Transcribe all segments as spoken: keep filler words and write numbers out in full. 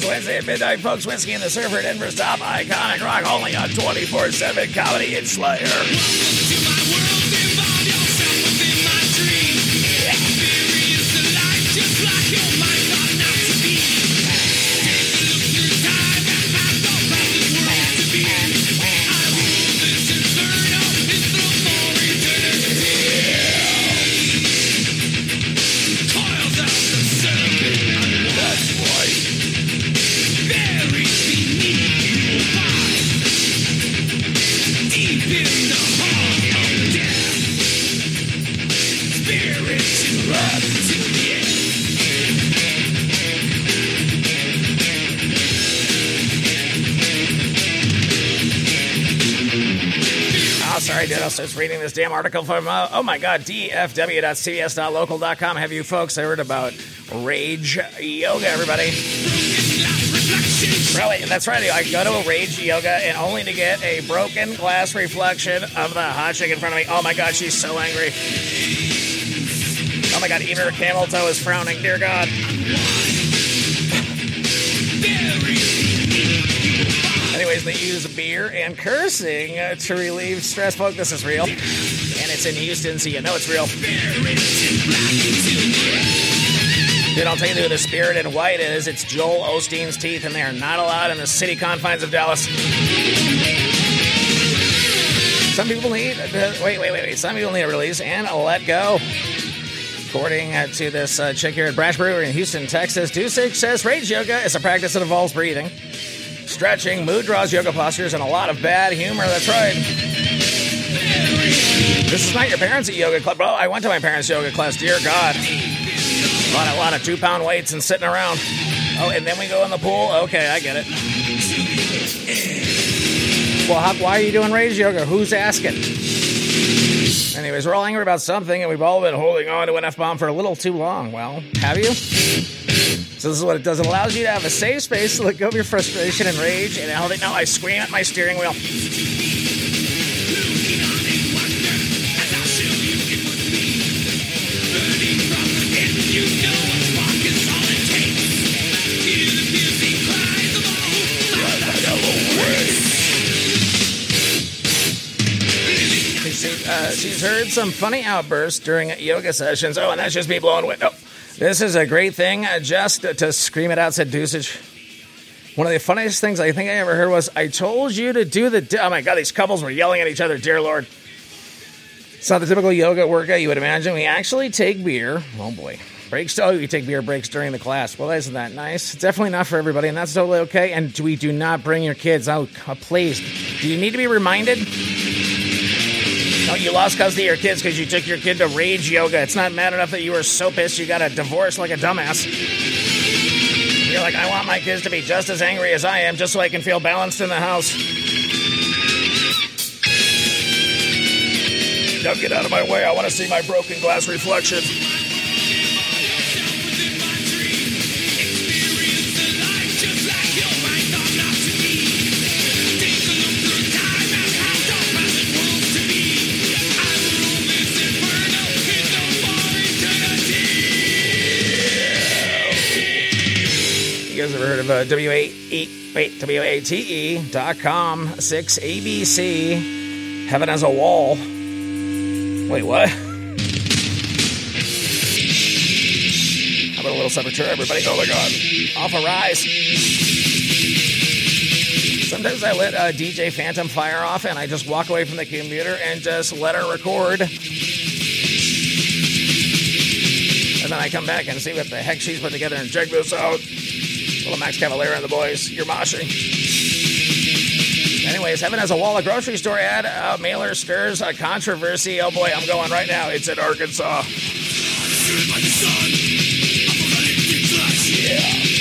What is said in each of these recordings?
This Wednesday at midnight, folks, Whiskey and the Surfer, Denver's top iconic rock, only on twenty-four seven Comedy and Slayer. Welcome to my world, involve yourself within my dreams. Experience the life just like your mind ought not to be. Take a look through time and I thought about this world to be. I rule this inferno, it's no more eternity. Coils out the serpent under the Oh, sorry, dude. I was just reading this damn article from, uh, oh my god, d f w dot c b s dot local dot com. Have you folks heard about Rage Yoga, everybody? Really? That's right. I go to a Rage Yoga and only to get a broken glass reflection of the hot chick in front of me. Oh my god, she's so angry. Oh my god, even her camel toe is frowning. Dear god. Anyways, they use beer and cursing uh, to relieve stress. Folk, this is real. And it's in Houston, so you know it's real. Dude, I'll tell you who the spirit in white is. It's Joel Osteen's teeth, and they are not allowed in the city confines of Dallas. Some people need... Uh, wait, wait, wait, wait. Some people need a release and a let go. According to this uh, chick here at Brash Brewery in Houston, Texas, Dusik says Rage Yoga is a practice that involves breathing, stretching, mood draws, yoga postures, and a lot of bad humor. That's right. This is not your parents' yoga club. Bro, I went to my parents' yoga class. Dear God. A lot, a lot of two-pound weights and sitting around. Oh, and then we go in the pool? Okay, I get it. Well, Hop, why are you doing Rage Yoga? Who's asking? Anyways, we're all angry about something, and we've all been holding on to an F-bomb for a little too long. Well, have you? So this is what it does. It allows you to have a safe space to let go of your frustration and rage, and hold it. Now I scream at my steering wheel. Uh, she's heard some funny outbursts during yoga sessions. Oh, and that's just me blowing wind. Oh, this is a great thing uh, just to, to scream it out, said Dusage. One of the funniest things I think I ever heard was, I told you to do the... Di-. Oh, my God, these couples were yelling at each other. Dear Lord. It's not the typical yoga workout you would imagine. We actually take beer. Oh, boy. Breaks. Oh, you take beer breaks during the class. Well, isn't that nice? It's definitely not for everybody, and that's totally okay. And we do not bring your kids. Oh, please. Do you need to be reminded? No, you lost custody of your kids because you took your kid to Rage Yoga. It's not mad enough that you were so pissed you got a divorce like a dumbass. You're like, I want my kids to be just as angry as I am just so I can feel balanced in the house. Don't get out of my way. I want to see my broken glass reflection. Ever heard of uh, W A E, wait, W A T E dot com, six A B C, Heaven Has a Wall. Wait, what? How about a little saboteur, everybody? Oh, my God. Off a rise. Sometimes I let uh, D J Phantom fire off, and I just walk away from the computer and just let her record. And then I come back and see what the heck she's put together and check this out. Little Max Cavalera and the boys, you're moshing. Anyways, Heaven Has a Wall, a grocery store ad, uh, mailer stirs a controversy. Oh boy, I'm going right now. It's in Arkansas. Yeah.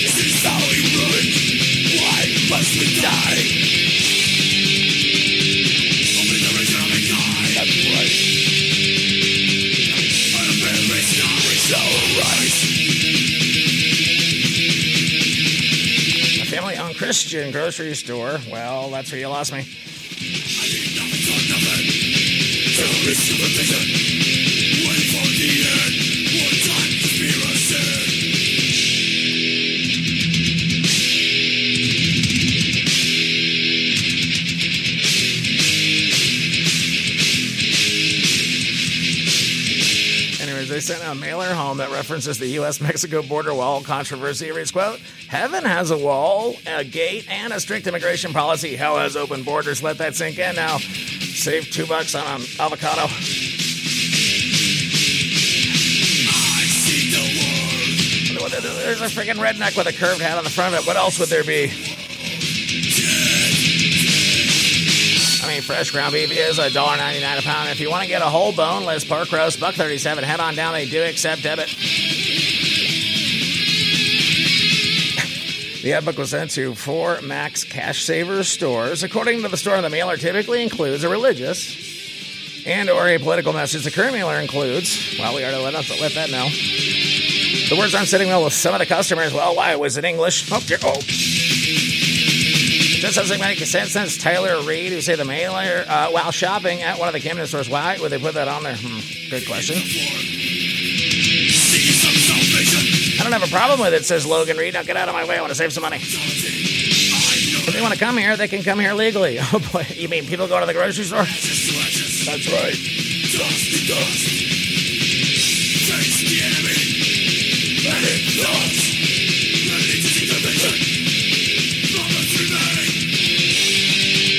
This is how we run. Why must we die? Only the rich are die. That's right. I'm a very rich now. It's our right. Family-owned Christian grocery store. Well, that's where you lost me. I did nothing for nothing. Terrorist supervision. Wait for the end. One time conspiracy. a mailer home that references the U S Mexico border wall controversy reads, quote, heaven has a wall, a gate, and a strict immigration policy. Hell has open borders. Let that sink in now. Save two bucks on an avocado. There's a freaking redneck with a curved hat on the front of it. What else would there be? I mean, fresh ground beef is one dollar ninety-nine a pound. If you want to get a whole boneless pork roast, buck thirty-seven, head on down. They do accept debit. The ad book was sent to four Max Cash Savers stores. According to the store, the mailer typically includes a religious and or a political message. The current mailer includes, well, we already let, us, let that know. The words aren't sitting well with some of the customers. Well, why? Was it English? Oh, dear. Oh. It just doesn't make sense since Tyler Reed, who said the mailer uh, while shopping at one of the convenience stores. Why would they put that on there? Hmm, good question. I don't have a problem with it, says Logan Reed. Now get out of my way. I want to save some money. If they want to come here, they can come here legally. Oh, boy. You mean people go to the grocery store? That's right. Dusty dust. Face the enemy.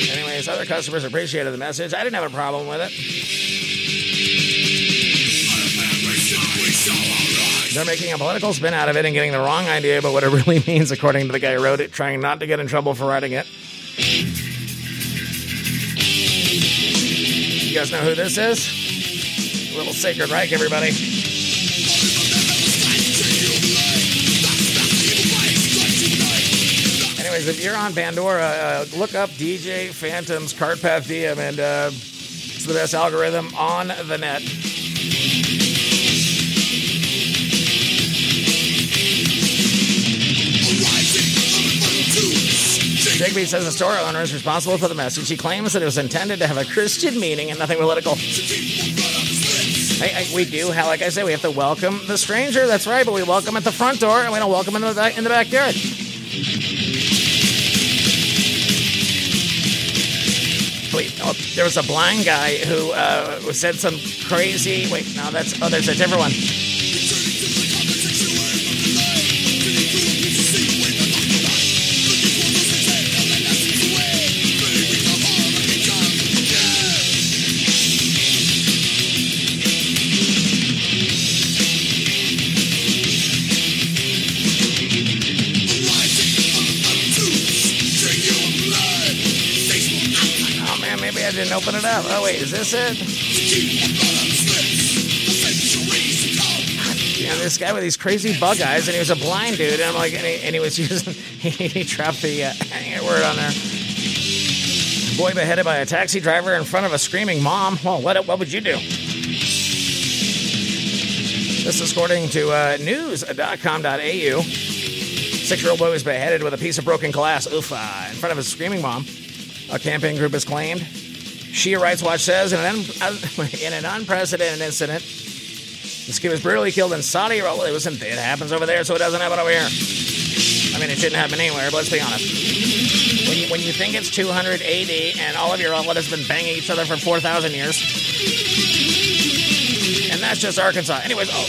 Anyways, other customers appreciated the message. I didn't have a problem with it. They're making a political spin out of it and getting the wrong idea about what it really means, according to the guy who wrote it, trying not to get in trouble for writing it. You guys know who this is? A little Sacred Reich, everybody. If you're on Pandora, uh, look up D J Phantom's Cartpath D M, and uh, it's the best algorithm on the net. Digby says the store owner is responsible for the message. He claims that it was intended to have a Christian meaning and nothing political. Hey, I, we do, how, like I say, we have to welcome the stranger. That's right, but we welcome at the front door, and we don't welcome in the back, in the backyard. Oh, there was a blind guy who uh, said some crazy. Wait, no, that's. Oh, there's a different one. Didn't open it up. Oh, wait, is this it? Yeah, this guy with these crazy bug eyes, and he was a blind dude, and I'm like, and he, and he was using, he, he dropped the uh, word on there. Boy beheaded by a taxi driver in front of a screaming mom. Well, what, what would you do? This is according to uh, news dot com dot a u. Six-year-old boy was beheaded with a piece of broken glass, oof, uh, in front of his screaming mom, a campaign group has claimed. Shia Rights Watch says, in an, un- in an unprecedented incident, this kid was brutally killed in Saudi Arabia. It, wasn't, it happens over there, so it doesn't happen over here. I mean, it shouldn't happen anywhere, but let's be honest. When you, when you think it's two hundred A D and all of your relatives have been banging each other for four thousand years, and that's just Arkansas. Anyways, oh.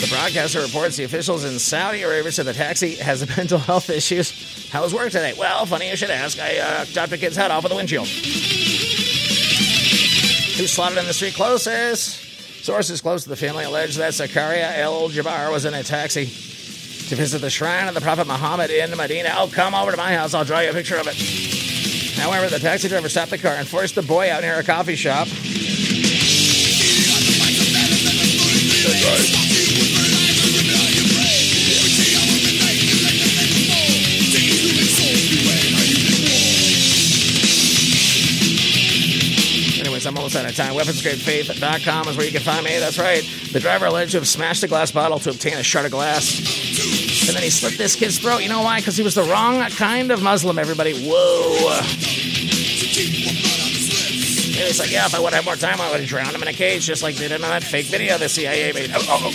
The broadcaster reports the officials in Saudi Arabia said the taxi has mental health issues. How was work today? Well, funny you should ask. I uh, chopped a kid's head off with a windshield. Who slotted in the street closest? Sources close to the family allege that Zakaria El Jabbar was in a taxi to visit the shrine of the Prophet Muhammad in Medina. Oh, come over to my house. I'll draw you a picture of it. However, the taxi driver stopped the car and forced the boy out near a coffee shop. That's right. I'm almost out of time. weapons grade faith dot com is where you can find me. That's right. The driver alleged to have smashed a glass bottle to obtain a shard of glass. And then he slit this kid's throat. You know why? Because he was the wrong kind of Muslim, everybody. Whoa. And he's like, yeah, if I would have more time, I would have drowned him in a cage, just like they did on that fake video the C I A made. Oh, oh, oh.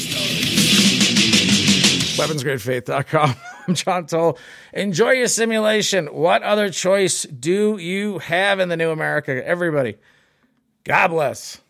weapons grade faith dot com. I'm John Toll. Enjoy your simulation. What other choice do you have in the new America? Everybody. God bless.